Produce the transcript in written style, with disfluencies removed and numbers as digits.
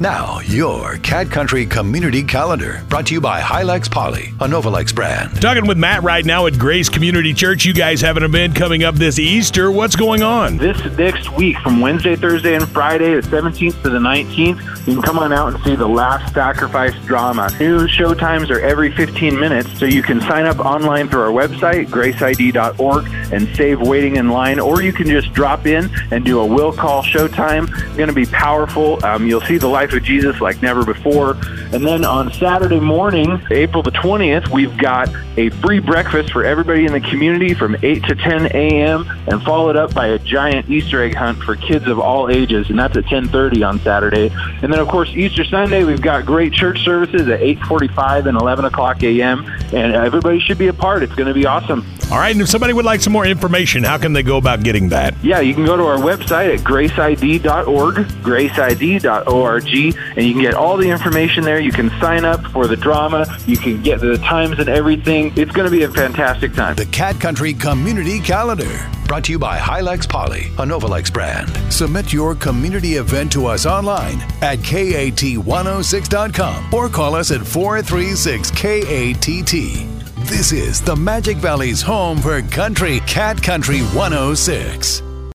Now, your Cat Country Community Calendar, brought to you by Hilex Poly, a Novalex brand. Talking with Matt right now at Grace Community Church. You guys have an event coming up this Easter. What's going on? This next week, from Wednesday, Thursday, and Friday, the 17th to the 19th, you can come on out and see the Last Sacrifice drama. New show times are every 15 minutes, so you can sign up online through our website, graceid.org, and save waiting in line, or you can just drop in and do a will call showtime. It's going to be powerful. You'll see the life of Jesus like never before. And then on Saturday morning, April the 20th, we've got a free breakfast for everybody in the community from 8 to 10 a.m. and followed up by a giant Easter egg hunt for kids of all ages, and that's at 10:30 on Saturday. And then, of course, Easter Sunday, we've got great church services at 8:45 and 11 o'clock a.m., and everybody should be a part. It's going to be awesome. All right, and if somebody would like some more information, how can they go about getting that? Yeah, you can go to our website at graceid.org, graceid.org, and you can get all the information there. You can sign up for the drama. You can get the times and everything. It's going to be a fantastic time. The Cat Country Community Calendar, brought to you by Hilex Poly, a Novalex brand. Submit your community event to us online at kat106.com or call us at 436-KATT. This is the Magic Valley's home for country, Cat Country 106.